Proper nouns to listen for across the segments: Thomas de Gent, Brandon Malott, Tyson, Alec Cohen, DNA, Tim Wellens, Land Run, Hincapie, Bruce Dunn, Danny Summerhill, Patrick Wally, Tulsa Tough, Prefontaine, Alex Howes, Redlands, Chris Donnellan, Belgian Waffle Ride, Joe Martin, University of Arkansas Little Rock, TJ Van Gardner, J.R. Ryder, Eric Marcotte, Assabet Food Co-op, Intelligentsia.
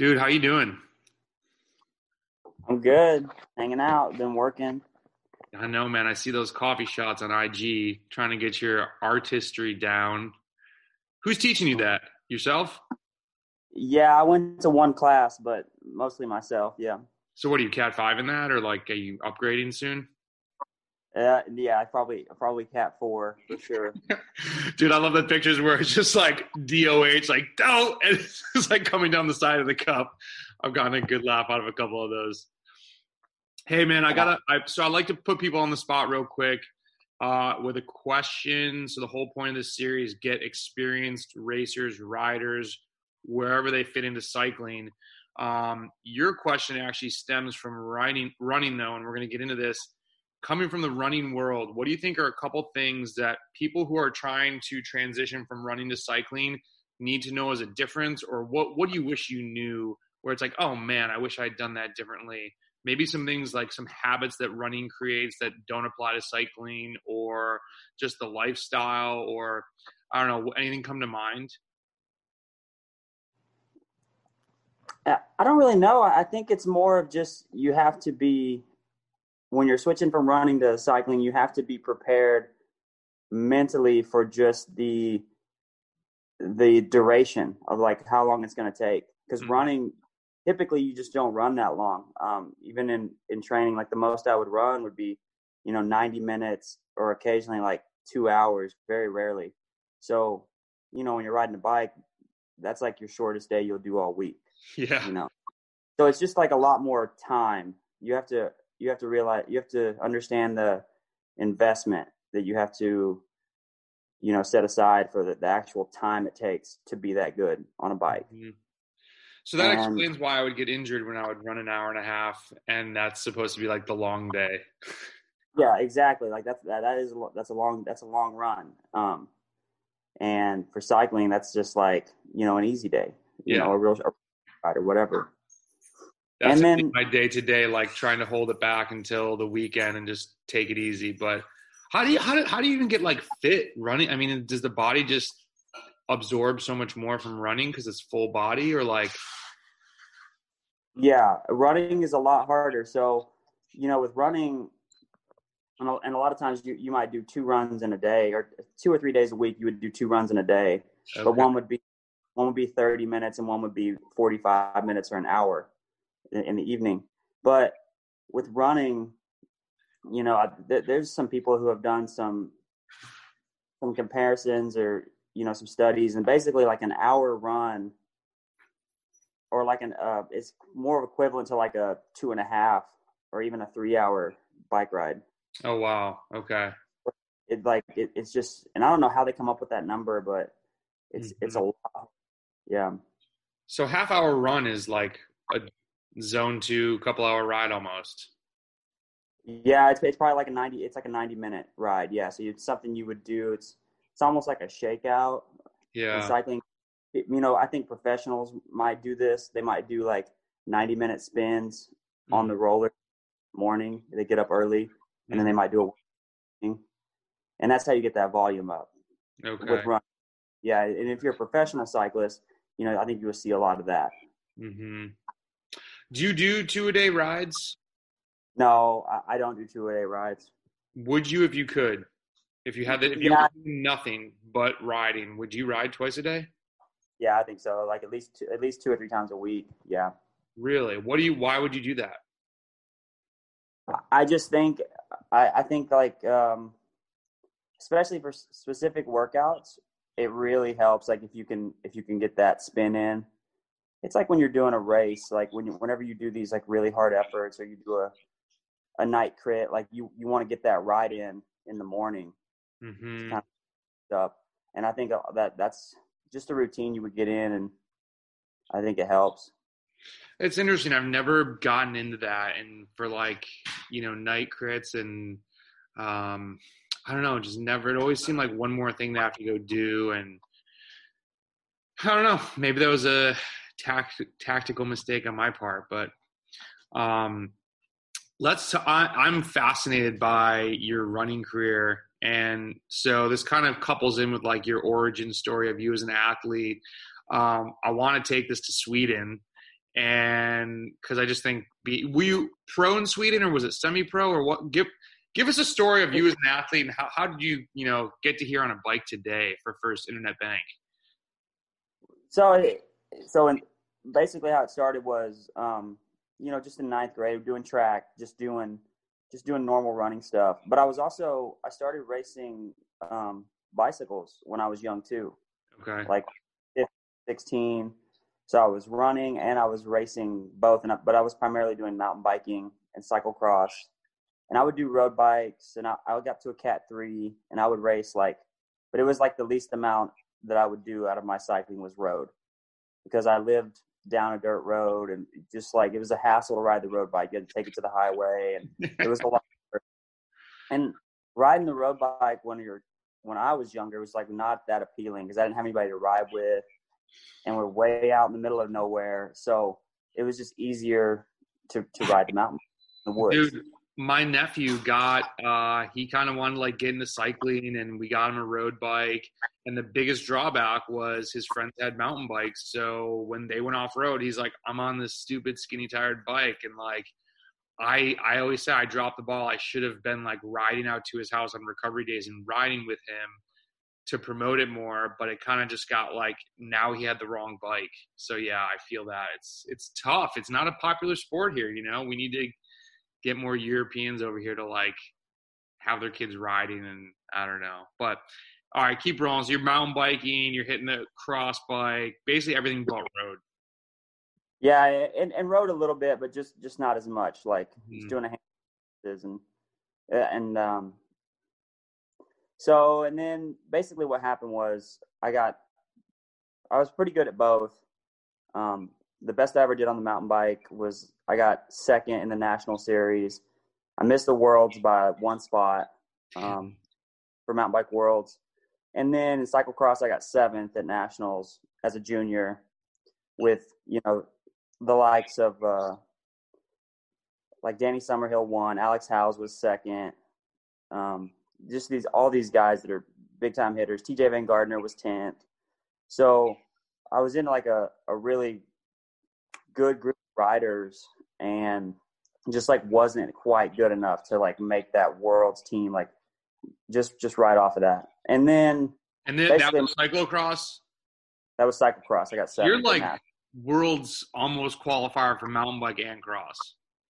Dude, how you doing? I'm good. Hanging out. Been working. I know, man. I see those coffee shots on IG, trying to get your artistry down. Who's teaching you that? Yourself? Yeah, I went to one class, but mostly myself, yeah. So what, are you Cat 5 in that, or like, are you upgrading soon? Yeah, probably Cat 4 for sure. Dude, I love the pictures where it's just like DOH, like, don't, and it's just like coming down the side of the cup. I've gotten a good laugh out of a couple of those. Hey, man, I like to put people on the spot real quick with a question. So the whole point of this series, get experienced racers, riders, wherever they fit into cycling. Your question actually stems from running though, and we're going to get into this. Coming from the running world, what do you think are a couple things that people who are trying to transition from running to cycling need to know as a difference, or what do you wish you knew where it's like, oh man, I wish I'd done that differently? Maybe some things like some habits that running creates that don't apply to cycling, or just the lifestyle, or I don't know, anything come to mind? I don't really know. I think it's more of just you have to be, when you're switching from running to cycling, you have to be prepared mentally for just the duration of like how long it's going to take. Because running, typically you just don't run that long. Even in training, like the most I would run would be, 90 minutes or occasionally like 2 hours, very rarely. So, when you're riding a bike, that's like your shortest day you'll do all week. Yeah. So it's just like a lot more time. You have to realize, you have to understand the investment that you have to, set aside for the actual time it takes to be that good on a bike. Mm-hmm. So that explains why I would get injured when I would run an hour and a half, and that's supposed to be like the long day. Yeah, exactly. Like that's a long run. And for cycling, that's just like, an easy day, a real ride or whatever. That's and then my day to day, like trying to hold it back until the weekend and just take it easy. But how do you even get like fit running? I mean, does the body just absorb so much more from running because it's full body, or like? Yeah, running is a lot harder. So, with running, and a lot of times you might do two runs in a day, or 2 or 3 days a week. You would do two runs in a day, okay. But one would be 30 minutes and one would be 45 minutes or an hour in the evening. But with running, there's some people who have done some comparisons or some studies, and basically like an hour run or like it's more equivalent to like a 2.5 or even a 3 hour bike ride. Oh wow, okay. It's just, and I don't know how they come up with that number, but it's a lot. Yeah. So half hour run is like a zone 2 couple hour ride almost. Yeah, it's probably like a 90 minute ride. Yeah, so it's something you would do. It's almost like a shakeout. Yeah. In cycling, I think professionals might do this. They might do like 90 minute spins on the roller morning. They get up early and then they might do a, and that's how you get that volume up. Okay. With run. Yeah, and if you're a professional cyclist, I think you will see a lot of that. Mm-hmm. Do you do 2-a-day rides? No, I don't do 2-a-day rides. Would you if you could? If you had if you did nothing but riding, would you ride twice a day? Yeah, I think so. Like at least 2 or 3 times a week. Yeah. Really? Why would you do that? I just think I think like especially for specific workouts, it really helps. Like if you can get that spin in. It's like when you're doing a race, like whenever you do these like really hard efforts, or you do a night crit, like you want to get that ride in the morning. Mm-hmm. Kind of stuff. And I think that's just a routine you would get in, and I think it helps. It's interesting. I've never gotten into that, and for like, night crits and I don't know, just never. It always seemed like one more thing to have to go do, and I don't know. Maybe that was a tactical mistake on my part, but I'm fascinated by your running career, and so this kind of couples in with like your origin story of you as an athlete. I want to take this to Sweden, And because I just think, were you pro in Sweden, or was it semi-pro, or what? Give us a story of you as an athlete, and how did you get to here on a bike today for first internet bank? So basically how it started was, just in ninth grade, doing track, just doing normal running stuff. But I started racing bicycles when I was young too. Okay. Like 16. So I was running and I was racing both, but I was primarily doing mountain biking and cyclocross. And I would do road bikes, and I would get up to a Cat 3, and I would race but it was like the least amount that I would do out of my cycling was road, because I lived down a dirt road, and just like, it was a hassle to ride the road bike. You had to take it to the highway, and it was a lot. And riding the road bike when I was younger was like not that appealing, because I didn't have anybody to ride with, and we're way out in the middle of nowhere. So it was just easier to ride the mountain, the woods. Dude, my nephew he kind of wanted to get into cycling, and we got him a road bike. And the biggest drawback was his friends had mountain bikes. So when they went off road, he's like, I'm on this stupid skinny tired bike. And I always say I dropped the ball. I should have been riding out to his house on recovery days and riding with him to promote it more. But it kind of just got now he had the wrong bike. So yeah, I feel that it's tough. It's not a popular sport here. We need to get more Europeans over here to have their kids riding, and I don't know. But all right, keep rolling. So you're mountain biking, you're hitting the cross bike, basically everything but road. Yeah, and rode a little bit, but just not as much. Just doing a hand and then basically what happened was I was pretty good at both. The best I ever did on the mountain bike was I got second in the national series. I missed the worlds by one spot for mountain bike worlds. And then in cyclocross, I got seventh at nationals as a junior with, the likes of Danny Summerhill won, Alex Howes was second. Just all these guys that are big time hitters. TJ Van Gardner was 10th. So I was in a really good group of riders, and just wasn't quite good enough to make that world's team, just right off of that. And then that was cyclocross. That was cyclocross. I got seven. You're world's almost qualifier for mountain bike and cross.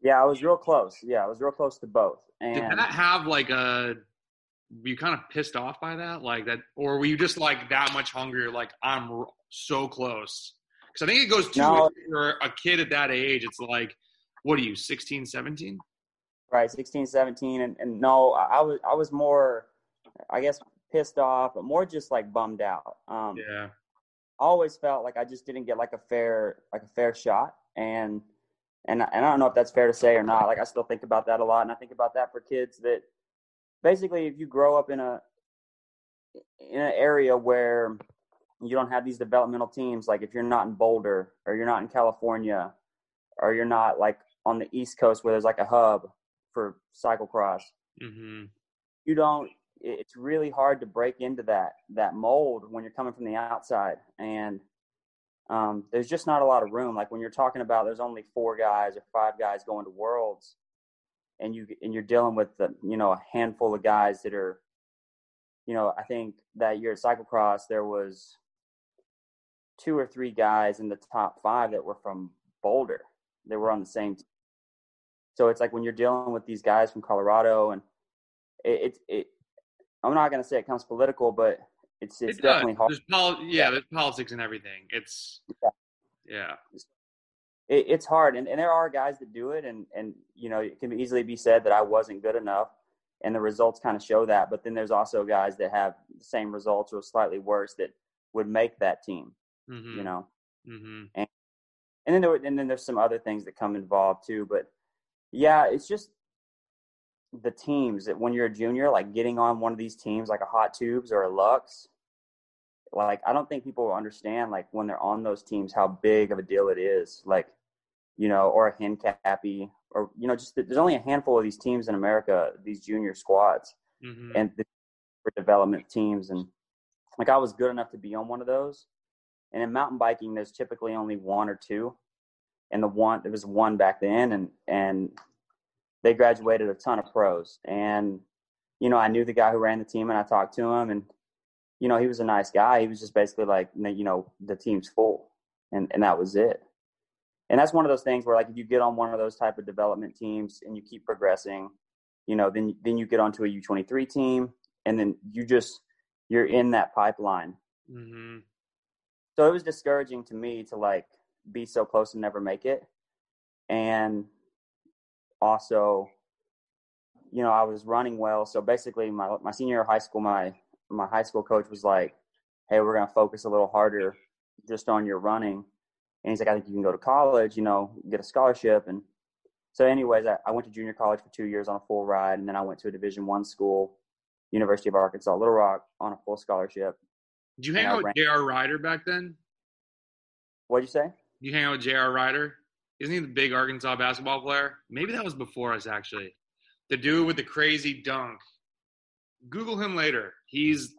Yeah, I was real close. Yeah, I was real close to both. And did that have were you kind of pissed off by that? That, or were you just that much hungrier? I'm so close. Because I think it goes to for a kid at that age, it's what are you, 16, 17? Right, 16, 17. And no, I was more, I guess, pissed off, but more just bummed out. Yeah. I always felt I just didn't get a fair shot. And I don't know if that's fair to say or not. I still think about that a lot. And I think about that for kids that basically if you grow up in an area where – you don't have these developmental teams. If you're not in Boulder, or you're not in California, or you're not on the East Coast where there's a hub for cyclocross, it's really hard to break into that mold when you're coming from the outside. And there's just not a lot of room. When you're talking about, there's only 4 guys or 5 guys going to worlds, and you're dealing with a handful of guys that are, I think that year at cyclocross, there was 2 or 3 guys in the top 5 that were from Boulder. They were on the same team. So it's when you're dealing with these guys from Colorado, and it I'm not going to say it comes political, but it's definitely hard. There's politics and everything. It's hard. And there are guys that do it. And it can easily be said that I wasn't good enough, and the results kind of show that. But then there's also guys that have the same results or slightly worse that would make that team, And then there's some other things that come involved too. But yeah, it's just the teams that when you're a junior, getting on one of these teams, a Hot Tubes or a Lux, I don't think people will understand, when they're on those teams, how big of a deal it is. Or a Hincapie, or, just there's only a handful of these teams in America, these junior squads and the development teams. And I was good enough to be on one of those. And in mountain biking, there's typically only 1 or 2. and there was one back then, and they graduated a ton of pros. And, you know, I knew the guy who ran the team, and I talked to him, and, you know, he was a nice guy. He was just basically like, you know, the team's full, and that was it. And that's one of those things where, like, if you get on one of those type of development teams and you keep progressing, you know, then you get onto a U23 team, and then you're in that pipeline. Mm-hmm. So it was discouraging to me to, like, be so close and never make it. And also, you know, I was running well. So basically my senior year of high school, my high school coach was like, hey, we're going to focus a little harder just on your running. And he's like, I think you can go to college, you know, get a scholarship. And so anyways, I went to junior college for 2 years on a full ride. And then I went to a Division I school, University of Arkansas Little Rock, on a full scholarship. Did you hang out with J.R. Ryder back then? What'd you say? Did you hang out with J.R. Ryder? Isn't he the big Arkansas basketball player? Maybe that was before us, actually. The dude with the crazy dunk. Google him later. He was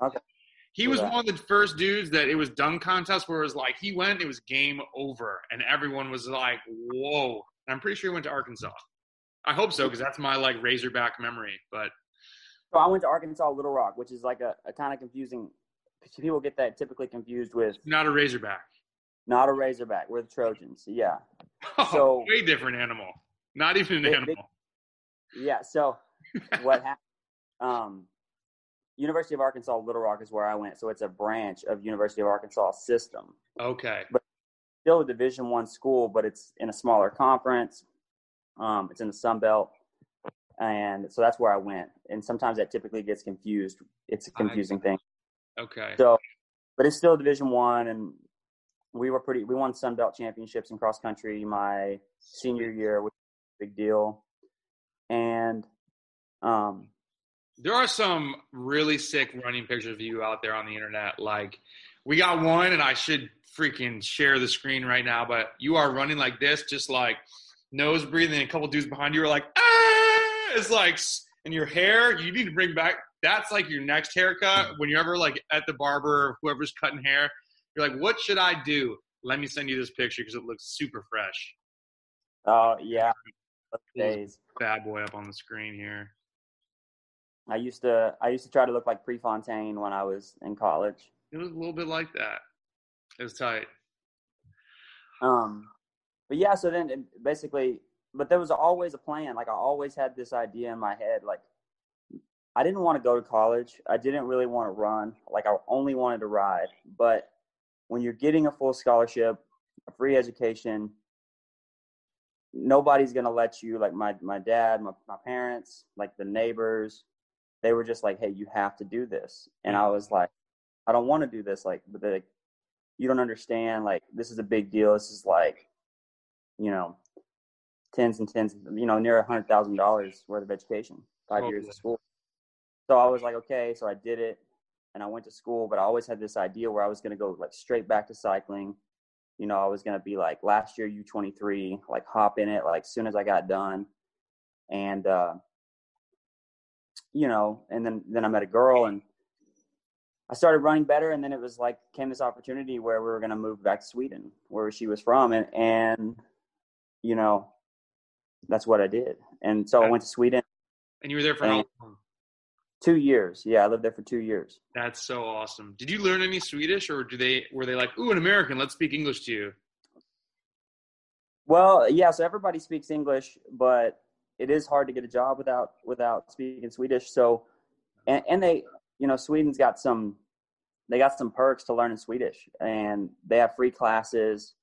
one of the first dudes that it was dunk contest where it was like he went, it was game over, and everyone was like, whoa. And I'm pretty sure he went to Arkansas. I hope so, because that's my like Razorback memory. But so I went to Arkansas Little Rock, which is like a kind of confusing – people get that typically confused with – Not a Razorback. Not a Razorback. We're the Trojans. Yeah. Oh, so way different animal. Not even an animal. Yeah, so what happened University of Arkansas Little Rock is where I went, so it's a branch of University of Arkansas system. Okay. But still a Division I school, but it's in a smaller conference. It's in the Sun Belt, and so that's where I went. And sometimes that typically gets confused. It's a confusing thing. Okay. So, but it's still Division I, and we won Sun Belt championships in cross country my senior year, which was a big deal. And there are some really sick running pictures of you out there on the internet. Like, we got one, and I should freaking share the screen right now, but you are running like this, just like nose breathing, and a couple dudes behind you are like, ah! It's like, and your hair, you need to bring back. That's like your next haircut. When you're ever like at the barber or whoever's cutting hair, you're like, what should I do? Let me send you this picture because it looks super fresh. Oh, yeah. Days. Bad boy up on the screen here. I used to try to look like Prefontaine when I was in college. It was a little bit like that. It was tight. But yeah, so then basically, but there was always a plan. Like, I always had this idea in my head. Like, I didn't want to go to college. I didn't really want to run. Like, I only wanted to ride. But when you're getting a full scholarship, a free education, nobody's going to let you, like my dad, my parents, like the neighbors, they were just like, hey, you have to do this. And I was like, I don't want to do this. Like, but like, you don't understand. Like, this is a big deal. This is like, you know, tens and tens, you know, near $100,000 worth of education, 5 years of school. So I was like, okay, so I did it. And I went to school, but I always had this idea where I was going to go like straight back to cycling. You know, I was going to be like last year, U23, like hop in it, like soon as I got done. And, you know, and then I met a girl and I started running better. And then it was like, came this opportunity where we were going to move back to Sweden, where she was from. And, you know, that's what I did. And so I went to Sweden. And you were there for how long? 2 years. Yeah, I lived there for 2 years. That's so awesome. Did you learn any Swedish, or were they like, ooh, an American, let's speak English to you? Well, yeah, so everybody speaks English, but it is hard to get a job without speaking Swedish. So, and they, you know, Sweden's got some perks to learning Swedish, and they have free classes.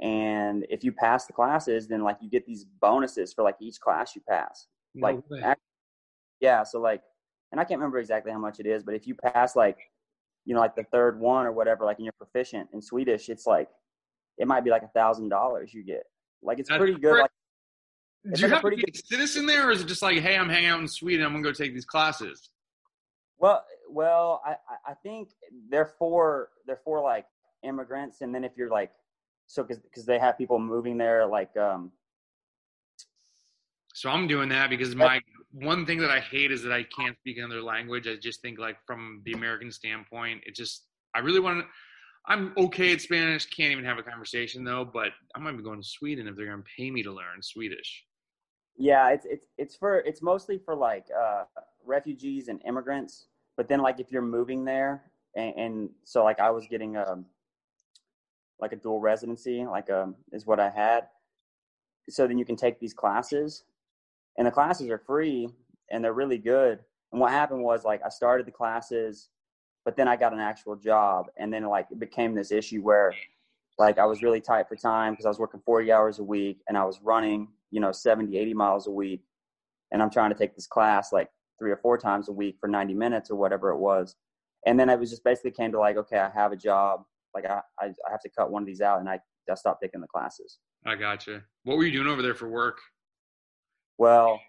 And if you pass the classes, then like you get these bonuses for like each class you pass. No like, way. Yeah. So like, and I can't remember exactly how much it is, but if you pass like, you know, like the third one or whatever, like, and you're proficient in Swedish, it's like, it might be like $1,000 you get. Like, it's pretty good. Like, do you have to be a citizen there, or is it just like, hey, I'm hanging out in Sweden, I'm going to go take these classes? Well, I think they're for like immigrants. And then if you're like, so because they have people moving there, like, so I'm doing that because my one thing that I hate is that I can't speak another language. I just think like from the American standpoint, I really want to, I'm okay at Spanish. Can't even have a conversation though. But I might be going to Sweden if they're going to pay me to learn Swedish. Yeah, it's mostly for like refugees and immigrants. But then like if you're moving there, and so like I was getting like a dual residency, is what I had. So then you can take these classes, and the classes are free and they're really good. And what happened was like I started the classes, but then I got an actual job, and then like it became this issue where like I was really tight for time because I was working 40 hours a week and I was running, 70, 80 miles a week. And I'm trying to take this class like 3 or 4 times a week for 90 minutes or whatever it was. And then I was just basically came to like, okay, I have a job. Like I have to cut one of these out, and I stopped taking the classes. I gotcha. What were you doing over there for work? Well,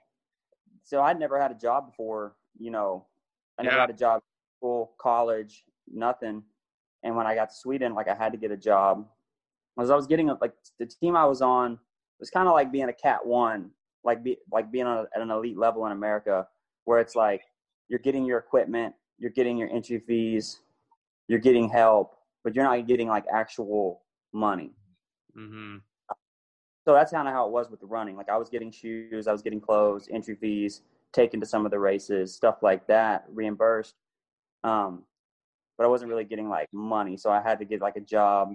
so I'd never had a job before, I never had a job at school, college, nothing. And when I got to Sweden, like I had to get a job. As I was getting like the team I was on was kind of like being a Cat 1, being at an elite level in America, where it's like you're getting your equipment, you're getting your entry fees, you're getting help, but you're not getting like actual money. Mm-hmm. So that's kind of how it was with the running. Like I was getting shoes, I was getting clothes, entry fees, taken to some of the races, stuff like that, reimbursed. But I wasn't really getting like money. So I had to get like a job.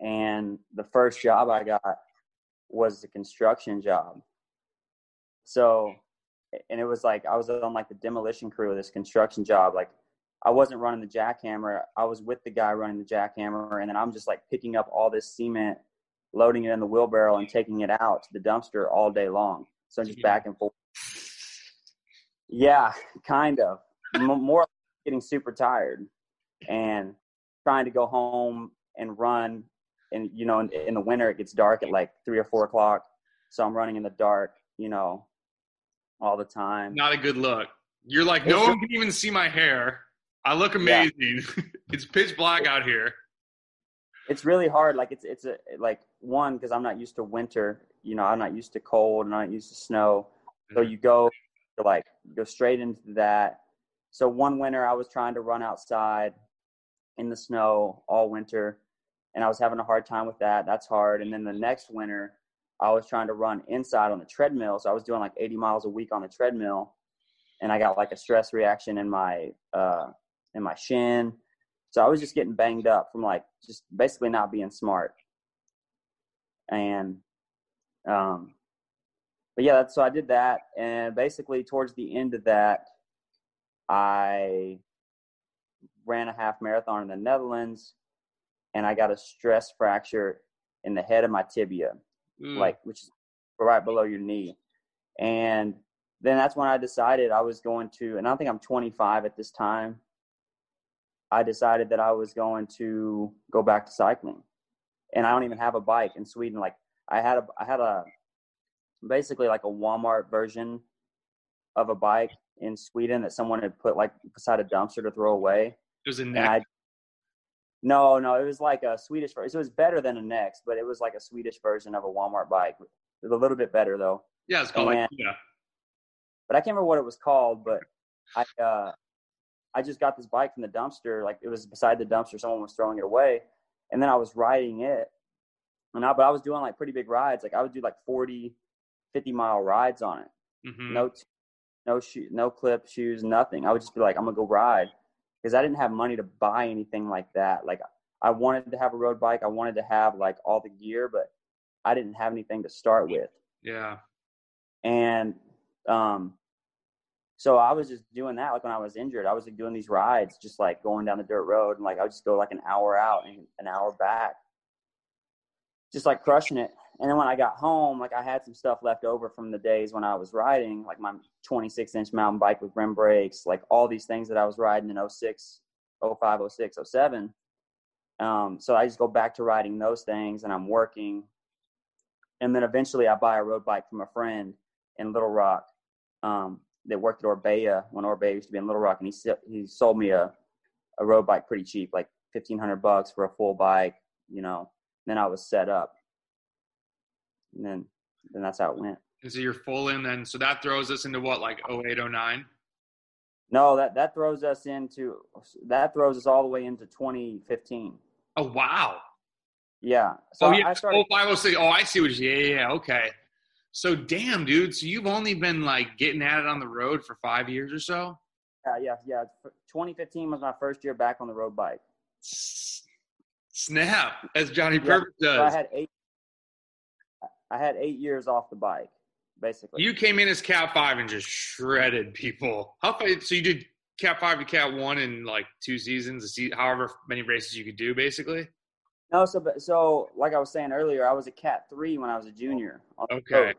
And the first job I got was a construction job. So, and it was like, I was on like the demolition crew of this construction job. Like I wasn't running the jackhammer. I was with the guy running the jackhammer. And then I'm just like picking up all this cement, loading it in the wheelbarrow and taking it out to the dumpster all day long. So just back and forth. Yeah, kind of. More getting super tired and trying to go home and run. And, in the winter, it gets dark at like 3 or 4 o'clock. So I'm running in the dark, all the time. Not a good look. You're like, no one can even see my hair. I look amazing. Yeah. It's pitch black out here. It's really hard. Like it's because I'm not used to winter, I'm not used to cold and I'm not used to snow. So you go straight into that. So one winter I was trying to run outside in the snow all winter and I was having a hard time with that. That's hard. And then the next winter I was trying to run inside on the treadmill. So I was doing like 80 miles a week on the treadmill and I got like a stress reaction in my shin. So I was just getting banged up from like just basically not being smart. And, but yeah, so I did that. And basically towards the end of that, I ran a half marathon in the Netherlands and I got a stress fracture in the head of my tibia, which is right below your knee. And then that's when I decided I was going to, and I think I'm 25 at this time. I decided that I was going to go back to cycling, and I don't even have a bike in Sweden. Like I had a basically like a Walmart version of a bike in Sweden that someone had put like beside a dumpster to throw away. It was a Next. No, it was like a Swedish version. So it was better than a Next, but it was like a Swedish version of a Walmart bike. It was a little bit better though. Yeah, it's called but I can't remember what it was called. But I just got this bike from the dumpster. Like it was beside the dumpster. Someone was throwing it away. And then I was riding it. But I was doing like pretty big rides. Like I would do like 40, 50 mile rides on it. Mm-hmm. No clip, shoes, nothing. I would just be like, I'm gonna go ride. Cause I didn't have money to buy anything like that. Like I wanted to have a road bike. I wanted to have like all the gear, but I didn't have anything to start with. Yeah. And, so I was just doing that. Like when I was injured, I was like doing these rides, just like going down the dirt road. And like, I would just go like an hour out and an hour back, just like crushing it. And then when I got home, like I had some stuff left over from the days when I was riding, like my 26-inch mountain bike with rim brakes, like all these things that I was riding in 06, 05, 06, 07. So I just go back to riding those things and I'm working. And then eventually I buy a road bike from a friend in Little Rock. They worked at Orbea when Orbea used to be in Little Rock, and he sold me a road bike pretty cheap, like $1,500 for a full bike, Then I was set up, and then that's how it went. And so you're full in then. So that throws us into what, like 08, 09? No, that throws us all the way into 2015. Oh, wow. Yeah. So I started 0506. Oh, I see what you. Yeah. Okay. So damn, dude. So you've only been like getting at it on the road for 5 years or so. Yeah. 2015 was my first year back on the road bike. Snap, as Johnny Perfect does. So I had eight years off the bike, basically. You came in as Cat 5 and just shredded people. So you did Cat 5 to Cat 1 in like 2 seasons, however many races you could do, basically. No, so like I was saying earlier, I was a Cat 3 when I was a junior. Okay.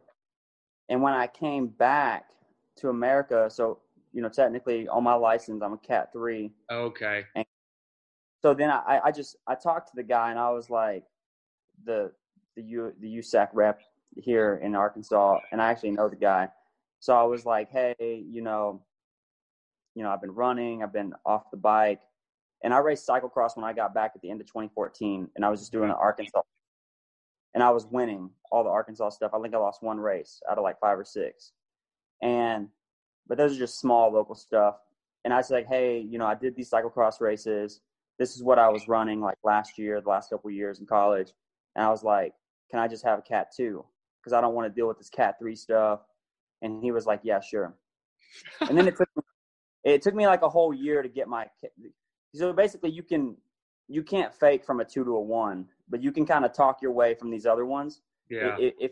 And when I came back to America, so technically on my license, I'm a Cat 3. Okay. And so then I talked to the guy and I was like, the USAC rep here in Arkansas, and I actually know the guy. So I was like, hey, I've been running, I've been off the bike. And I raced cyclocross when I got back at the end of 2014, and I was just doing the Arkansas. And I was winning all the Arkansas stuff. I think I lost one race out of like 5 or 6. But those are just small local stuff. And I was like, hey, I did these cyclocross races. This is what I was running like last year, the last couple of years in college. And I was like, can I just have a Cat 2? Because I don't want to deal with this Cat 3 stuff. And he was like, yeah, sure. And then it took me like a whole year to get my – so basically you can't fake from a 2 to a 1, but you can kind of talk your way from these other ones if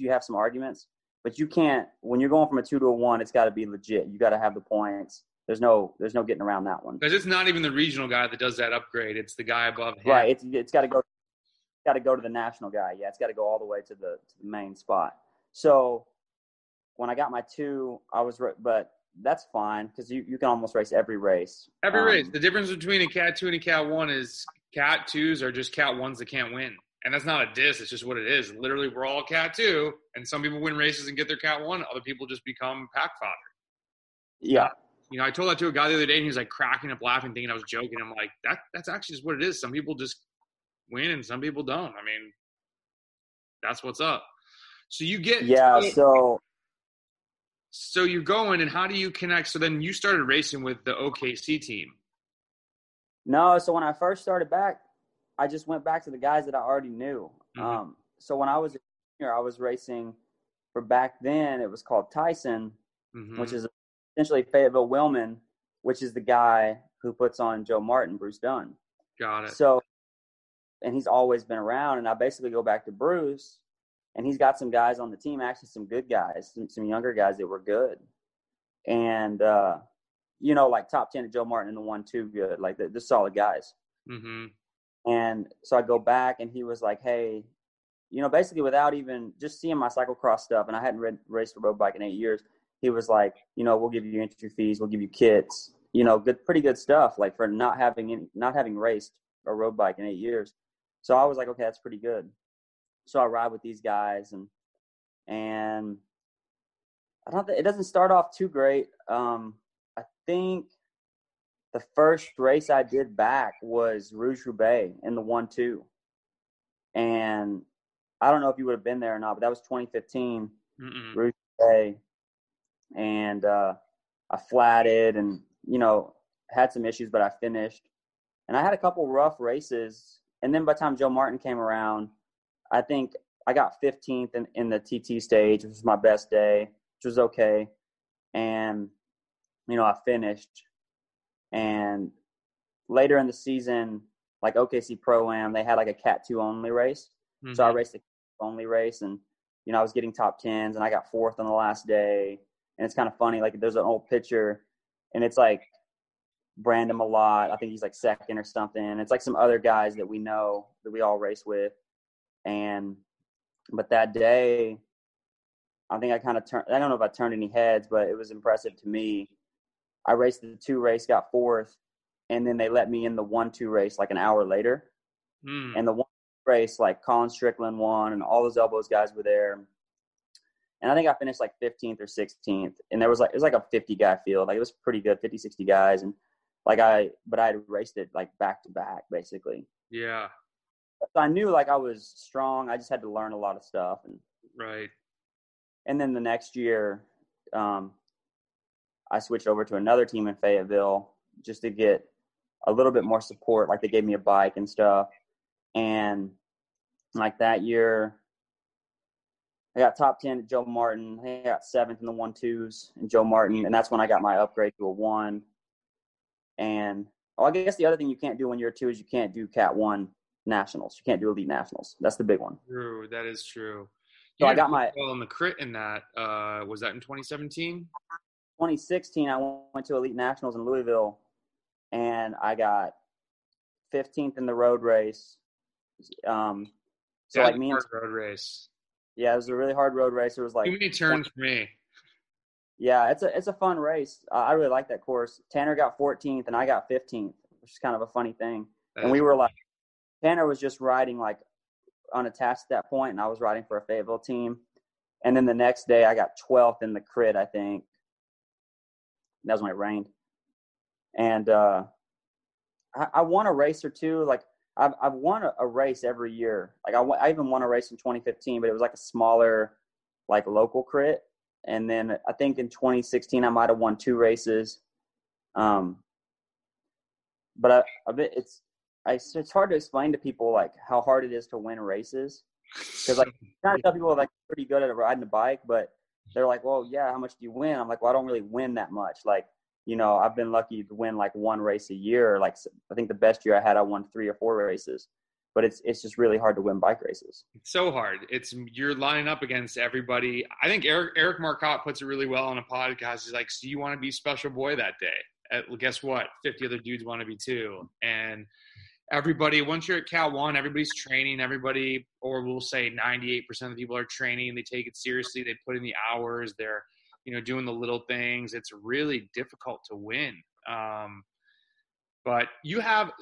you have some arguments. But you can't – when you're going from a 2 to a 1, it's got to be legit. You got to have the points. There's no getting around that one. Because it's not even the regional guy that does that upgrade. It's the guy above him. Right. It's got to go. Got to go to the national guy. Yeah, it's got to go all the way to the main spot. So when I got my 2, I was – but that's fine because you can almost race every race. Every race. The difference between a Cat 2 and a Cat 1 is Cat 2s are just Cat 1s that can't win. And that's not a diss. It's just what it is. Literally, we're all Cat 2, and some people win races and get their Cat 1. Other people just become pack fodder. Yeah. I told that to a guy the other day, and he was like cracking up laughing, thinking I was joking. I'm like, that's actually just what it is. Some people just – win and some people don't. I mean, that's what's up. So you get so you're going, and how do you connect? So then you started racing with the OKC team. No, so when I first started back, I just went back to the guys that I already knew. Mm-hmm. So when I was a junior, I was racing for back then. It was called Tyson, mm-hmm. which is essentially Fayetteville Willman, which is the guy who puts on Joe Martin, Bruce Dunn. Got it. So. And he's always been around, and I basically go back to Bruce, and he's got some guys on the team, actually some good guys, some younger guys that were good. And, like top 10 at Joe Martin and the 1-2 good, like they're solid guys. Mm-hmm. And so I go back, and he was like, hey, basically without even just seeing my cyclocross stuff, and I hadn't raced a road bike in 8 years, he was like, we'll give you entry fees, we'll give you kits, pretty good stuff, like for not having raced a road bike in 8 years. So I was like, okay, that's pretty good. So I ride with these guys, and I don't think it doesn't start off too great. I think the first race I did back was Rouge-Roubaix in the 1-2, and I don't know if you would have been there or not, but that was 2015 Rouge-Roubaix, and I flatted and had some issues, but I finished, and I had a couple rough races. And then by the time Joe Martin came around, I think I got 15th in the TT stage, which was my best day, which was okay. And, I finished. And later in the season, like OKC Pro-Am, they had like a Cat 2 only race. Mm-hmm. So I raced the Cat 2 only race, and, I was getting top 10s, and I got 4th on the last day. And it's kind of funny. Like there's an old picture, and it's like, Brandon Malott, I think he's like second or something. It's like some other guys that we know that we all race with. But that day, I think I kind of turned, I don't know if I turned any heads, but it was impressive to me. I raced the 2 race, got 4th, and then they let me in the 1-2 race like an hour later. Mm. And the 1 race, like Colin Strickland won, and all those elbows guys were there. And I think I finished like 15th or 16th. And there was like, it was like a 50 guy field. Like it was pretty good, 50, 60 guys. And but I had raced it like back to back, basically. Yeah. So I knew like I was strong. I just had to learn a lot of stuff. And right. And then the next year, I switched over to another team in Fayetteville just to get a little bit more support. Like, they gave me a bike and stuff. And like that year, I got top 10 at Joe Martin. I got 7th in the 1-2s in Joe Martin. And that's when I got my upgrade to a 1. And I guess the other thing you can't do when you're a 2 is you can't do Cat 1 nationals. You can't do elite nationals. That's the big one. True. That is true. So I got my – well, in the crit in that, was that in 2017? 2016, I went to elite nationals in Louisville, and I got 15th in the road race. So yeah, like me hard road race. Yeah, it was a really hard road race. It was like too many turns for me. Yeah, it's a fun race. I really like that course. Tanner got 14th and I got 15th, which is kind of a funny thing. And we were like, Tanner was just riding like unattached at that point, and I was riding for a Fayetteville team. And then the next day, I got 12th in the crit, I think. And that was when it rained. And I won a race or two. Like, I've won a race every year. Like I even won a race in 2015, but it was like a smaller, like local crit. And then I think in 2016 I might have won 2 races. But it's hard to explain to people like how hard it is to win races, because like kind of tell people like pretty good at riding a bike, but they're like, well, yeah, how much do you win? I'm like, well, I don't really win that much. Like, you know, I've been lucky to win like one race a year. Like, I think the best year I had, I won 3 or 4 races, but it's just really hard to win bike races. It's so hard. You're lining up against everybody. I think Eric Marcotte puts it really well on a podcast. He's like, so you want to be special boy that day? Well, guess what? 50 other dudes want to be too. And everybody, once you're at Cal 1, everybody's training, everybody, or we'll say 98% of the people are training. They take it seriously. They put in the hours. They're, you know, doing the little things. It's really difficult to win. But you have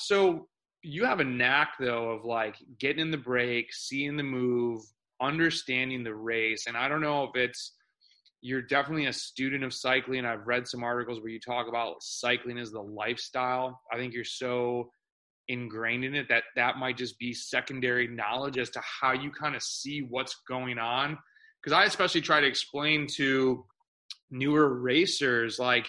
a knack though of like getting in the break, seeing the move, understanding the race. And I don't know if you're definitely a student of cycling. I've read some articles where you talk about cycling as the lifestyle. I think you're so ingrained in it that might just be secondary knowledge as to how you kind of see what's going on. Cause I especially try to explain to newer racers, like,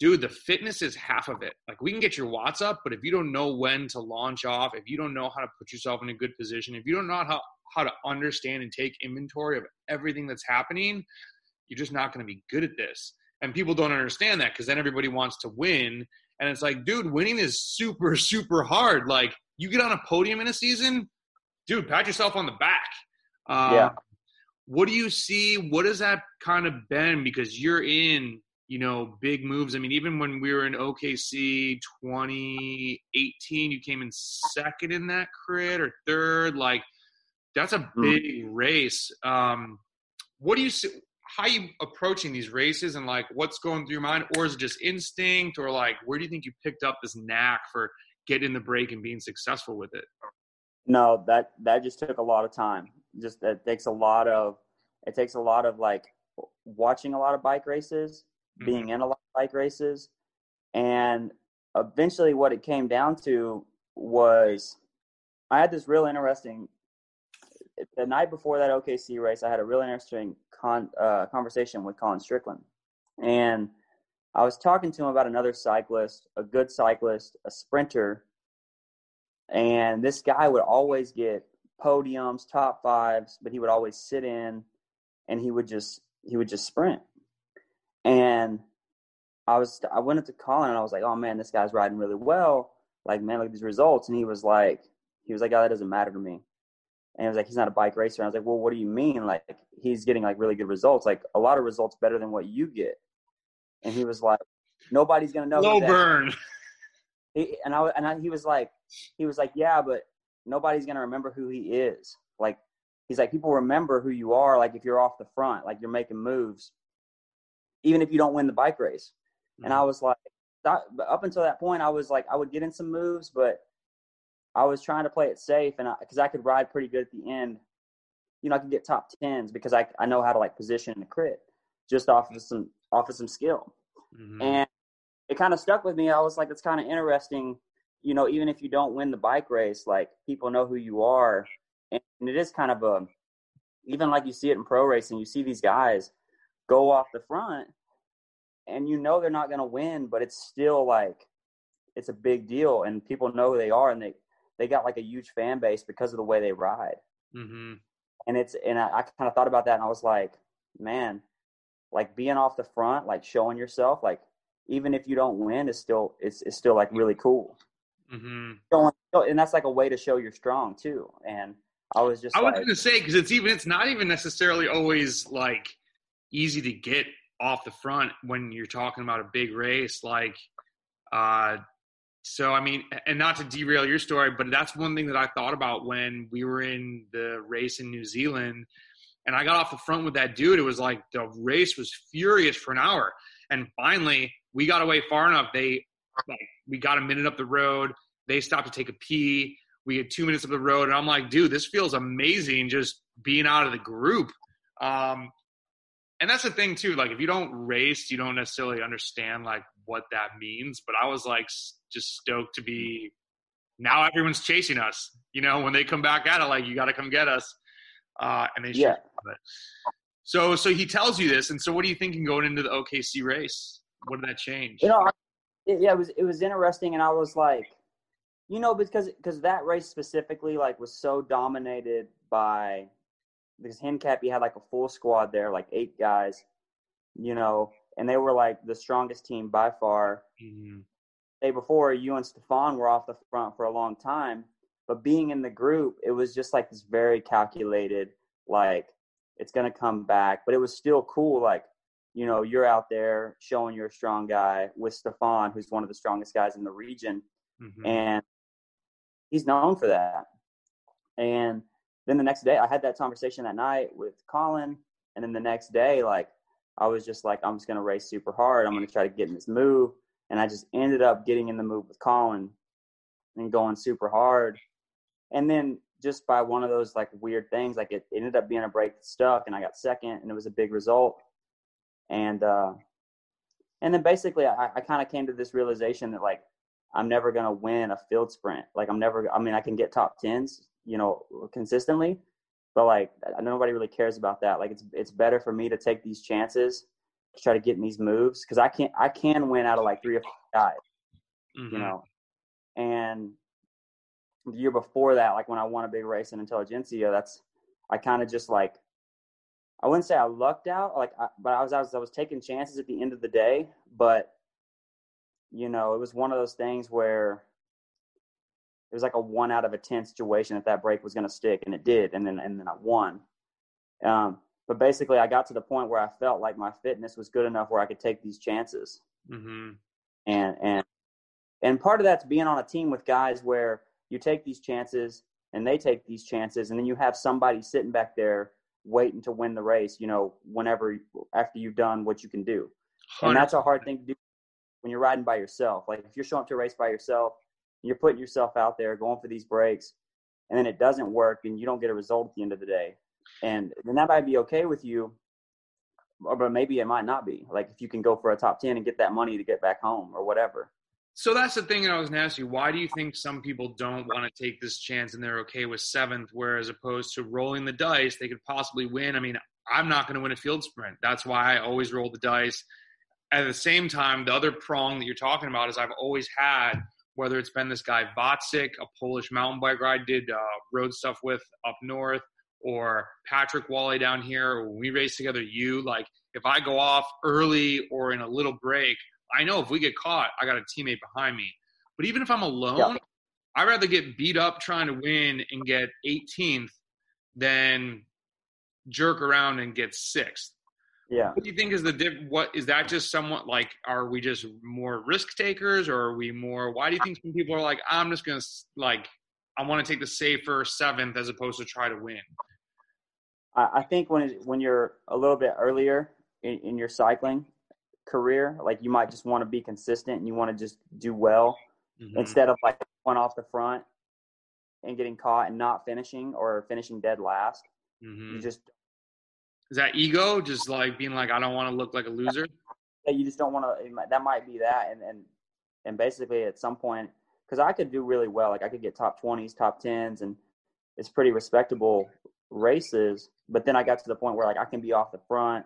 dude, the fitness is half of it. Like, we can get your watts up, but if you don't know when to launch off, if you don't know how to put yourself in a good position, if you don't know how to understand and take inventory of everything that's happening, you're just not going to be good at this. And people don't understand that, because then everybody wants to win. And it's like, dude, winning is super, super hard. Like, you get on a podium in a season, dude, pat yourself on the back. Yeah. What do you see? What has that kind of been? Because you're in, you know, big moves. I mean, even when we were in OKC 2018, you came in second in that crit or third. Like, that's a big race. What do you see? How are you approaching these races, and like what's going through your mind? Or is it just instinct, or like where do you think you picked up this knack for getting in the break and being successful with it? No, that just took a lot of time. Just it takes a lot of like watching a lot of bike races, being in a lot of bike races. And eventually what it came down to was I had this real interesting, the night before that OKC race, I had a real interesting conversation with Colin Strickland. And I was talking to him about another cyclist, a good cyclist, a sprinter. And this guy would always get podiums, top fives, but he would always sit in, and he would just sprint. And I went up to Colin and I was like, oh man, this guy's riding really well. Like, man, look at these results. And he was like, oh, that doesn't matter to me. And he was like, he's not a bike racer. And I was like, well, what do you mean? Like, he's getting like really good results, like a lot of results better than what you get. And he was like, nobody's going to know. Low burn. He was like, yeah, but nobody's going to remember who he is. Like, he's like, people remember who you are. Like, if you're off the front, like you're making moves, even if you don't win the bike race. Mm-hmm. And I was like, up until that point, I was like, I would get in some moves, but I was trying to play it safe. And because I could ride pretty good at the end, you know, I could get top 10s because I know how to like position and crit just off of some skill. Mm-hmm. And it kind of stuck with me. I was like, it's kind of interesting. You know, even if you don't win the bike race, like people know who you are. And it is kind of even like you see it in pro racing, you see these guys go off the front and you know they're not going to win, but it's still like it's a big deal, and people know who they are, and they got like a huge fan base because of the way they ride. Mm-hmm. And I kind of thought about that, and I was like, man, like being off the front, like showing yourself, like even if you don't win, it's still like really cool. Mm-hmm. And that's like a way to show you're strong too. And I was going to say, because it's not even necessarily always like easy to get off the front when you're talking about a big race, like. So, I mean, and not to derail your story, but that's one thing that I thought about when we were in the race in New Zealand and I got off the front with that dude. It was like the race was furious for an hour. And finally we got away far enough. We got a minute up the road. They stopped to take a pee. We had 2 minutes up the road. And I'm like, dude, this feels amazing. Just being out of the group. And that's the thing too. Like if you don't race, you don't necessarily understand like what that means. But I was like, just stoked to be. Now everyone's chasing us. You know, when they come back at it, like you got to come get us. And they should. Yeah. So he tells you this, and so what do you thinking going into the OKC race? What did that change? You know, it was interesting, and I was like, you know, because that race specifically like was so dominated by. Because Hincapie had like a full squad there, like 8 guys, you know, and they were like the strongest team by far. Mm-hmm. The day before, you and Stefan were off the front for a long time, but being in the group, it was just like this very calculated, like it's going to come back, but it was still cool. Like, you know, you're out there showing you're a strong guy with Stefan, who's one of the strongest guys in the region. Mm-hmm. And he's known for that. And then the next day, I had that conversation that night with Colin. And then the next day, like, I was just like, I'm just going to race super hard. I'm going to try to get in this move. And I just ended up getting in the move with Colin and going super hard. And then just by one of those, like, weird things, like, it ended up being a break that stuck. And I got second. And it was a big result. And then basically, I kind of came to this realization that, like, I'm never going to win a field sprint. Like, I can get top 10s. You know, consistently, but like nobody really cares about that. Like it's better for me to take these chances to try to get in these moves because I can win out of like 3 or 4 guys. Mm-hmm. You know. And the year before that, like when I won a big race in Intelligentsia, I kind of just like I wouldn't say I lucked out, like but I was taking chances at the end of the day, but you know, it was one of those things where it was like a 1 out of 10 situation that break was going to stick, and it did. And then I won. But basically, I got to the point where I felt like my fitness was good enough where I could take these chances. Mm-hmm. And part of that's being on a team with guys where you take these chances and they take these chances, and then you have somebody sitting back there waiting to win the race. You know, whenever after you've done what you can do, and that's a hard thing to do when you're riding by yourself. Like if you're showing up to a race by yourself. You're putting yourself out there going for these breaks and then it doesn't work and you don't get a result at the end of the day. And then that might be okay with you, but maybe it might not be. Like if you can go for a top 10 and get that money to get back home or whatever. So that's the thing that I was going to ask you. Why do you think some people don't want to take this chance and they're okay with 7th, whereas opposed to rolling the dice, they could possibly win? I mean, I'm not going to win a field sprint. That's why I always roll the dice. At the same time, the other prong that you're talking about is I've always had – whether it's been this guy Bocic, a Polish mountain bike ride did road stuff with up north, or Patrick Wally down here, or when we race together, like if I go off early or in a little break, I know if we get caught, I got a teammate behind me. But even if I'm alone, yeah. I'd rather get beat up trying to win and get 18th than jerk around and get 6th. Yeah. What do you think is is that just somewhat like, are we just more risk takers or are we more, why do you think some people are like, I'm just going to like, I want to take the safer 7th as opposed to try to win? I think when you're a little bit earlier in your cycling career, like you might just want to be consistent and you want to just do well mm-hmm. instead of like going off the front and getting caught and not finishing or finishing dead last. Mm-hmm. You just, is that ego? Just like being like, I don't want to look like a loser. Yeah, you just don't want to. That might be that, and basically at some point, because I could do really well. Like I could get top 20s, top 10s, and it's pretty respectable races. But then I got to the point where like I can be off the front,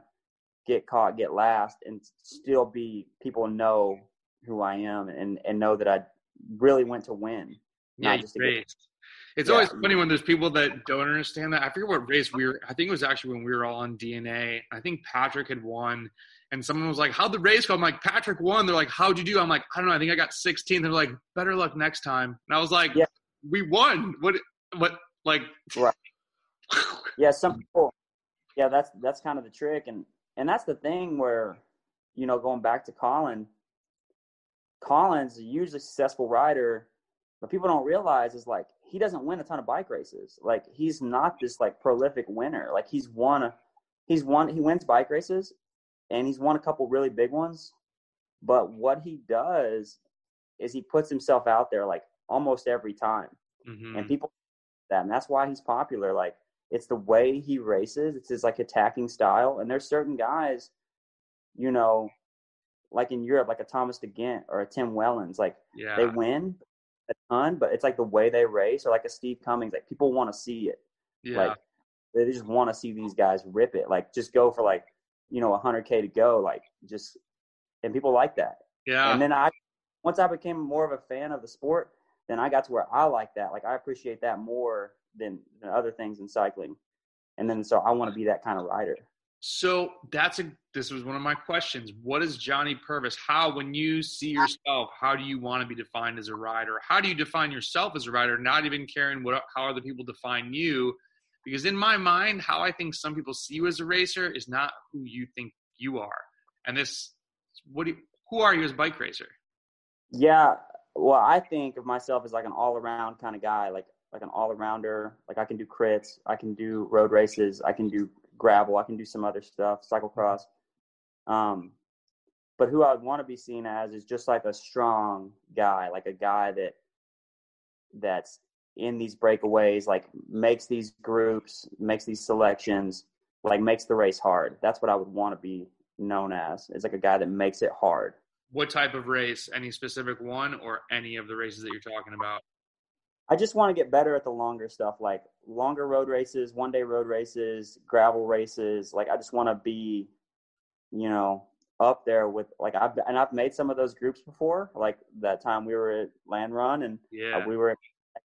get caught, get last, and still be people know who I am and know that I really went to win. Yeah, not just to get, it's always funny when there's people that don't understand that. I forget what race we were. I think it was actually when we were all on DNA. I think Patrick had won. And someone was like, how'd the race go? I'm like, Patrick won. They're like, how'd you do? I'm like, I don't know. I think I got 16th. They're like, better luck next time. And I was like, we won. What, like. Right. Yeah, some people. Yeah, that's kind of the trick. And that's the thing where, you know, going back to Colin's a usually successful rider, but people don't realize is like, he doesn't win a ton of bike races. Like, he's not this like prolific winner. Like, he wins bike races. And he's won a couple really big ones, but what he does is he puts himself out there like almost every time, and people that, and that's why he's popular. Like, it's the way he races, it's his like attacking style. And there's certain guys, you know, like in Europe, like a Thomas de Gent or a Tim Wellens, like they win a ton, but it's like the way they race, or like a Steve Cummings, like people want to see it. Yeah, like they just want to see these guys rip it, like just go for like, you know, 100K to go, like just, and people like that. Yeah. And then once I became more of a fan of the sport, then I got to where I like that. Like, I appreciate that more than other things in cycling. And then, so I want to be that kind of rider. So this was one of my questions. What is Johnny Purvis? How, when you see yourself, how do you want to be defined as a rider? How do you define yourself as a rider? Not even caring how other people define you. Because in my mind, how I think some people see you as a racer is not who you think you are. And this, who are you as a bike racer? Yeah, well, I think of myself as like an all-around kind of guy, like an all-arounder. Like, I can do crits, I can do road races, I can do gravel, I can do some other stuff, cyclocross. But who I would want to be seen as is just like a strong guy, like a guy that's in these breakaways, like makes these groups, makes these selections, like makes the race hard. That's what I would want to be known as. It's like a guy that makes it hard. What type of race? Any specific one or any of the races that you're talking about? I just want to get better at the longer stuff, like longer road races, one-day road races, gravel races. Like, I just want to be, you know, up there with like, I've made some of those groups before, like that time we were at Land Run and we were at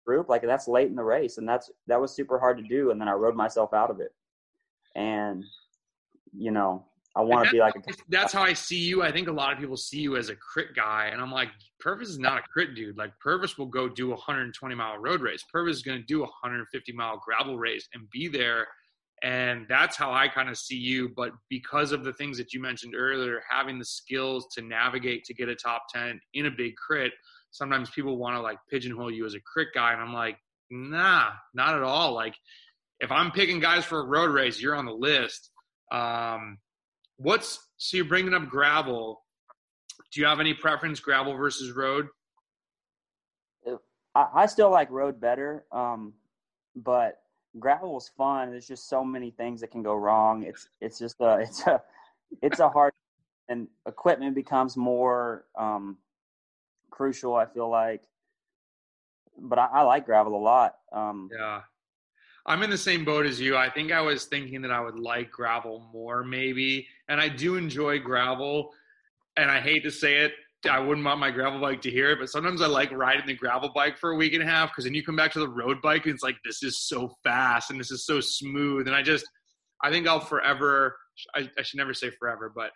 group, like that's late in the race, and that was super hard to do, and then I rode myself out of it. And you know, I want to be like that's how I see you. I think a lot of people see you as a crit guy, and I'm like, Purvis is not a crit dude. Like, Purvis will go do a 120-mile road race. Purvis is going to do a 150-mile gravel race and be there. And that's how I kind of see you. But because of the things that you mentioned earlier, having the skills to navigate to get a top 10 in a big crit, sometimes people want to like pigeonhole you as a crit guy. And I'm like, nah, not at all. Like, if I'm picking guys for a road race, you're on the list. So you're bringing up gravel. Do you have any preference, gravel versus road? I still like road better. But gravel is fun. There's just so many things that can go wrong. It's just a hard, and equipment becomes more, crucial, I feel like, but I like gravel a lot. I'm in the same boat as you. I think I was thinking that I would like gravel more maybe, and I do enjoy gravel, and I hate to say it, I wouldn't want my gravel bike to hear it, but sometimes I like riding the gravel bike for a week and a half, because then you come back to the road bike and it's like, this is so fast and this is so smooth, and I think I'll forever, I should never say forever, but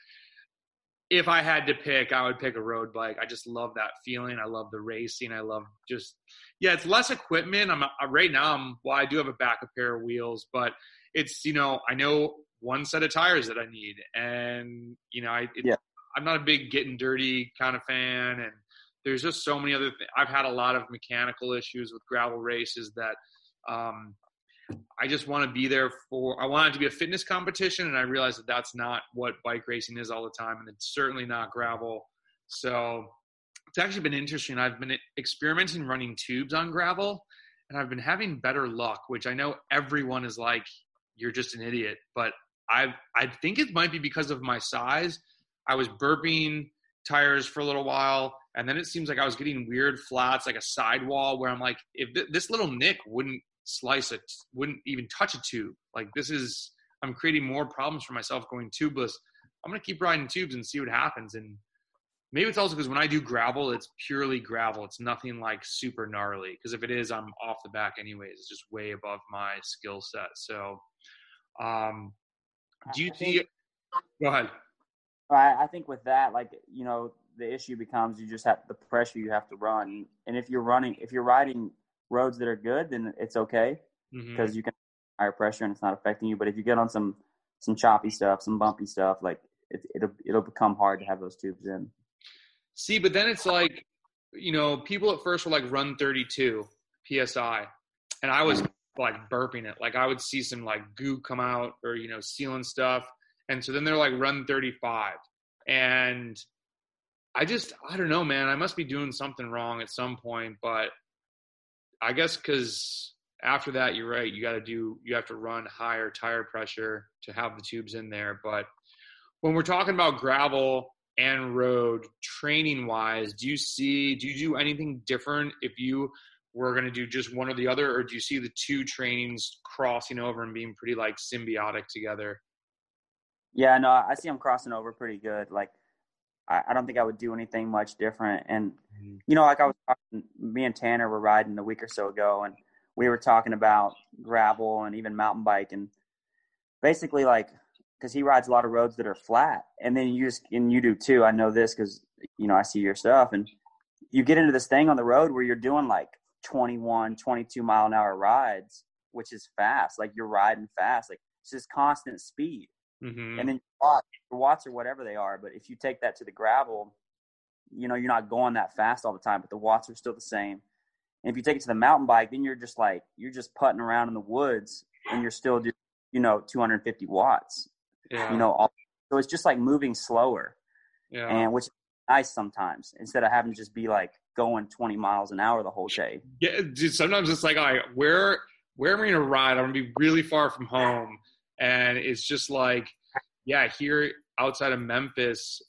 if I had to pick, I would pick a road bike. I just love that feeling. I love the racing. I love it's less equipment. I do have a backup pair of wheels, but it's, you know, I know one set of tires that I need. And, you know, I'm not a big getting dirty kind of fan. And there's just so many other things. I've had a lot of mechanical issues with gravel races that, I just want to be there I want it to be a fitness competition, and I realize that that's not what bike racing is all the time, and it's certainly not gravel. So it's actually been interesting. I've been experimenting running tubes on gravel, and I've been having better luck, which I know everyone is like, you're just an idiot. But I think it might be because of my size. I was burping tires for a little while, and then it seems like I was getting weird flats, like a sidewall, where I'm like, if this little nick wouldn't even touch a tube, like I'm creating more problems for myself going tubeless. I'm gonna keep riding tubes and see what happens, and Maybe it's also because when I do gravel, it's purely gravel. It's nothing like super gnarly, because if it is, I'm off the back anyways. It's just way above my skill set. So go ahead. I think with that, like, you know, the issue becomes you just have the pressure you have to run. And if you're riding roads that are good, then it's okay because you can have higher pressure and it's not affecting you. But if you get on some choppy stuff, some bumpy stuff, like it'll become hard to have those tubes in. See, but then it's like, you know, people at first were like run 32 PSI. And I was like burping it. Like I would see some like goo come out or, you know, sealing stuff. And so then they're like run 35. And I don't know, man, I must be doing something wrong at some point, but I guess because after that, you're right. You have to run higher tire pressure to have the tubes in there. But when we're talking about gravel and road training wise, do you do anything different if you were going to do just one or the other, or do you see the two trainings crossing over and being pretty like symbiotic together? Yeah, no, I see them crossing over pretty good. Like, I don't think I would do anything much different. And, you know, like I was talking, me and Tanner were riding a week or so ago, and we were talking about gravel and even mountain bike. And basically, like, because he rides a lot of roads that are flat. And then you do too. I know this because, you know, I see your stuff. And you get into this thing on the road where you're doing like 21, 22 mile an hour rides, which is fast. Like, you're riding fast. Like, it's just constant speed. And then your watts or whatever they are. But if you take that to the gravel, you know, you're not going that fast all the time, but the watts are still the same. And if you take it to the mountain bike, then you're just putting around in the woods and you're still doing, you know, 250 watts, you know, so it's just like moving slower, and which is nice sometimes instead of having to just be like going 20 miles an hour the whole day. Yeah, dude, sometimes it's like, all right, where am I going to ride? I'm going to be really far from home. And it's just like, yeah, here outside of Memphis,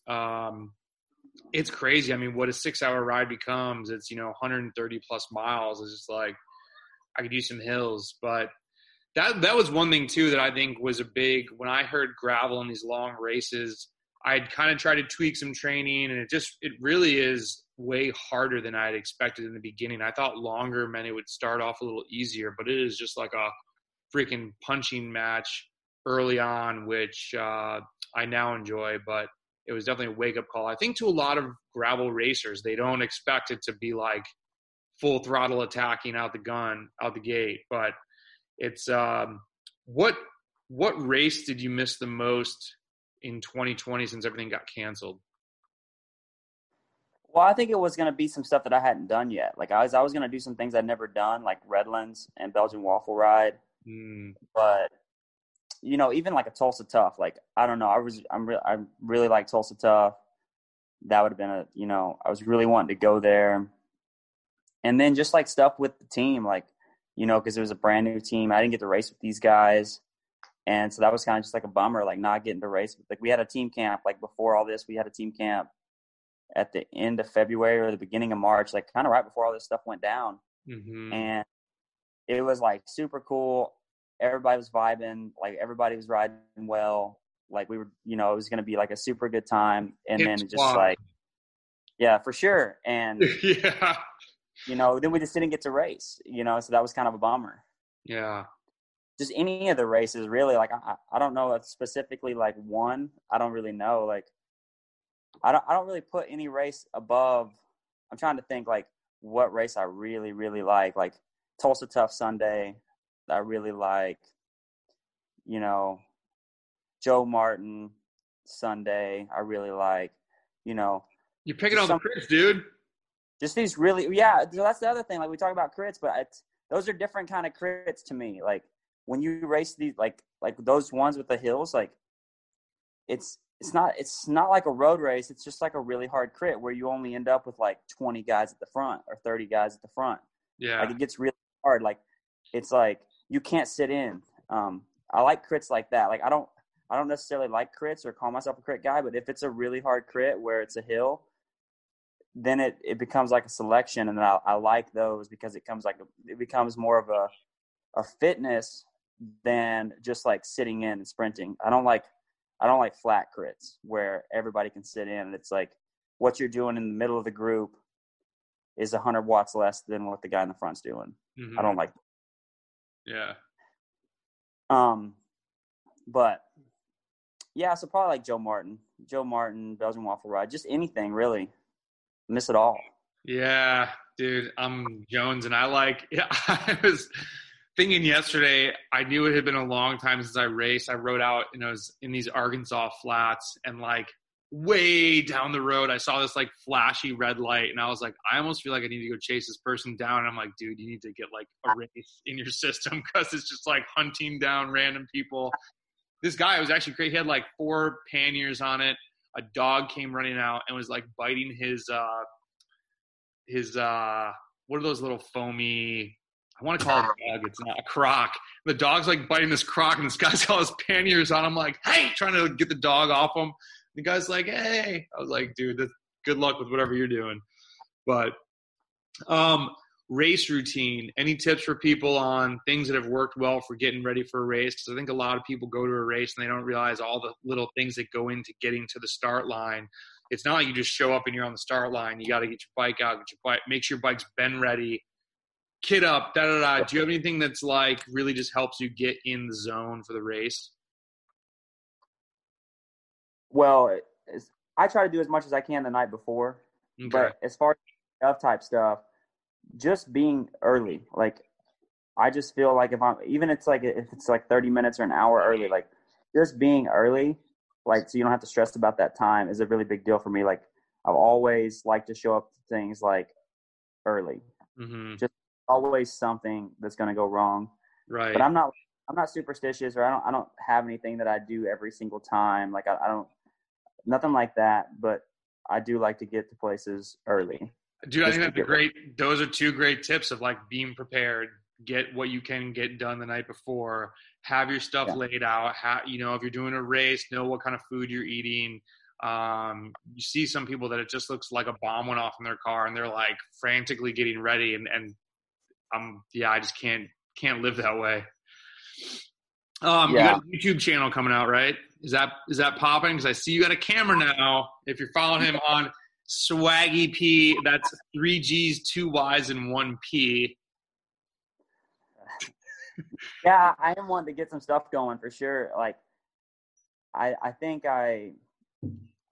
it's crazy. I mean, what a 6-hour ride becomes, it's, you know, 130 plus miles. It's just like, I could use some hills. But that was one thing too, that I think was a big, when I heard gravel in these long races, I'd kind of tried to tweak some training, and it really is way harder than I had expected in the beginning. I thought longer meant it would start off a little easier, but it is just like a freaking punching match early on, which I now enjoy, but it was definitely a wake-up call. I think to a lot of gravel racers, they don't expect it to be like full throttle attacking out the gate. But it's what race did you miss the most in 2020 since everything got canceled? Well, I think it was going to be some stuff that I hadn't done yet. Like I was going to do some things I'd never done, like Redlands and Belgian Waffle Ride. But you know, even like a Tulsa Tough, like I don't know, I really like Tulsa Tough. That would have been a, you know, I was really wanting to go there. And then just like stuff with the team, like, you know, because it was a brand new team, I didn't get to race with these guys, and so that was kind of just like a bummer, like not getting to race. Like we had a team camp, like before all this, we had a team camp at the end of February or the beginning of March, like kind of right before all this stuff went down, and it was like super cool. Everybody was vibing. Like everybody was riding well. Like we were, you know, it was going to be like a super good time. And it's then just wild. Like, yeah, for sure. And you know, then we just didn't get to race, you know, so that was kind of a bummer. Yeah. Just any of the races really, like, I don't know specifically like one, I don't really know. Like, I don't really put any race above. I'm trying to think like what race I really, really like Tulsa Tough Sunday, I really like, you know, Joe Martin Sunday, I really like, you know. You're picking on the crits, dude. Just these really, yeah, that's the other thing. Like, we talk about crits, but those are different kind of crits to me. Like, when you race these, like those ones with the hills, like, it's not like a road race. It's just like a really hard crit where you only end up with, like, 20 guys at the front or 30 guys at the front. Yeah. Like, it gets really hard. Like, it's like you can't sit in. I like crits like that. Like I don't necessarily like crits or call myself a crit guy, but if it's a really hard crit where it's a hill, then it becomes like a selection, and I like those because it becomes more of a fitness than just like sitting in and sprinting. I don't like flat crits where everybody can sit in, and it's like what you're doing in the middle of the group is 100 watts less than what the guy in the front's doing. Mm-hmm. I don't like that. Yeah. But yeah, so probably like Joe Martin, Belgian Waffle Ride, just anything really. Miss it all. Yeah, dude, I'm Jones, and I was thinking yesterday, I knew it had been a long time since I raced. I rode out, and I was in these Arkansas flats, and like way down the road, I saw this like flashy red light, and I was like, I almost feel like I need to go chase this person down. And I'm like, dude, you need to get like a race in your system, because it's just like hunting down random people. This guy was actually great. He had like 4 panniers on it. A dog came running out and was like biting his what are those little foamy, I want to call it a dog, it's not a croc. The dog's like biting this croc, and this guy's got his panniers on. I'm like, hey, trying to get the dog off him. The guy's like, hey. I was like, dude, good luck with whatever you're doing. But race routine, any tips for people on things that have worked well for getting ready for a race? Because I think a lot of people go to a race and they don't realize all the little things that go into getting to the start line. It's not like you just show up and you're on the start line. You got to get your bike out, make sure your bike's been ready, kit up, da-da-da. Do you have anything that's like really just helps you get in the zone for the race? Well, I try to do as much as I can the night before. Okay. But as far as stuff type stuff, just being early. Like, I just feel like if it's like 30 minutes or an hour early, like just being early, like, so you don't have to stress about that time, is a really big deal for me. Like, I've always liked to show up to things like early. Mm-hmm. Just always something that's going to go wrong. Right. But I'm not superstitious, or I don't have anything that I do every single time. Like, I don't, nothing like that, but I do like to get to places early. Dude, I think that's those are 2 great tips of like being prepared. Get what you can get done the night before. Have your stuff laid out. If you're doing a race, know what kind of food you're eating. You see some people that it just looks like a bomb went off in their car, and they're like frantically getting ready. And I just can't live that way. You got a YouTube channel coming out, right? Is that popping? Because I see you got a camera now. If you're following him on Swaggy P, that's 3 G's, 2 Y's, and 1 P. Yeah, I am wanting to get some stuff going for sure. Like, I think I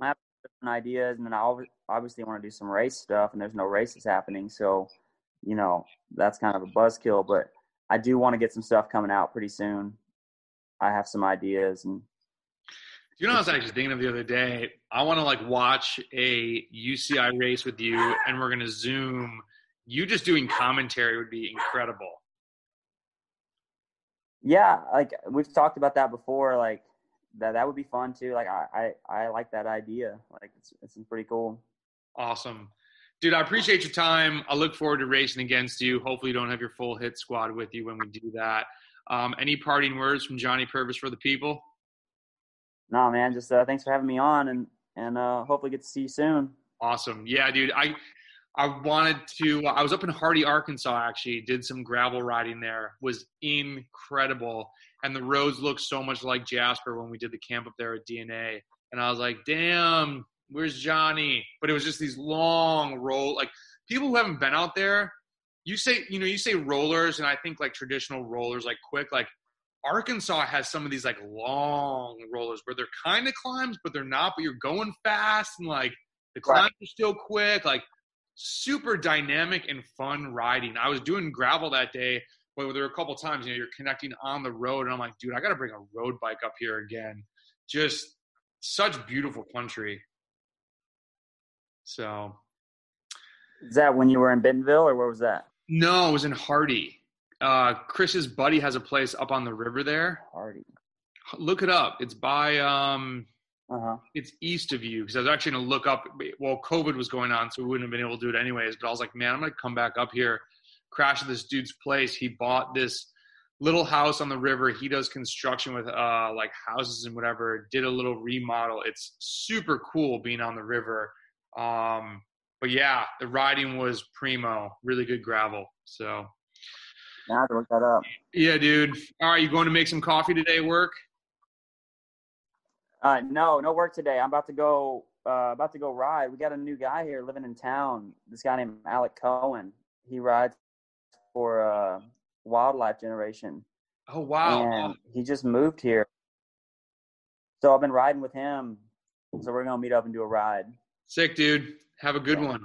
have different ideas, and then I obviously want to do some race stuff, and there's no races happening, so that's kind of a buzzkill. But I do want to get some stuff coming out pretty soon. I have some ideas. And I was actually thinking of the other day, I want to like watch a UCI race with you, and we're going to Zoom. You just doing commentary would be incredible. Yeah, like we've talked about that before. Like that would be fun too. Like I like that idea. Like it's pretty cool. Awesome. Dude, I appreciate your time. I look forward to racing against you. Hopefully you don't have your full hit squad with you when we do that. Any parting words from Johnny Purvis for the people? No, man, just thanks for having me on, and hopefully get to see you soon. Awesome. Yeah, dude, I was up in Hardy, Arkansas, actually, did some gravel riding there, was incredible. And the roads looked so much like Jasper when we did the camp up there at DNA. And I was like, damn, where's Johnny? But it was just these long roll, like people who haven't been out there, you say rollers, and I think like traditional rollers, like quick, like Arkansas has some of these like long rollers where they're kind of climbs, but they're not, but you're going fast, and like the climbs are still quick, like super dynamic and fun riding. I was doing gravel that day, but there were a couple times, you're connecting on the road, and I'm like, dude, I got to bring a road bike up here again. Just such beautiful country. So. Is that when you were in Bentonville, or where was that? No, it was in Hardy. Chris's buddy has a place up on the river there. Hardy. Look it up. It's by it's east of you, because I was actually going to look up. Well, COVID was going on, so we wouldn't have been able to do it anyways. But I was like, man, I'm going to come back up here, crash at this dude's place. He bought this little house on the river. He does construction with like houses and whatever. Did a little remodel. It's super cool being on the river. But yeah, the riding was primo. Really good gravel. So. I have to look that up. Yeah, dude. All right, you going to make some coffee today? Work? No work today. I'm about to go about to go ride. We got a new guy here living in town, this guy named Alec Cohen. He rides for Wildlife Generation. Oh, wow. And he just moved here. So I've been riding with him. So we're going to meet up and do a ride. Sick, dude. Have a good one.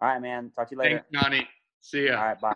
All right, man. Talk to you later. Thanks, Johnny. See ya. All right, bye.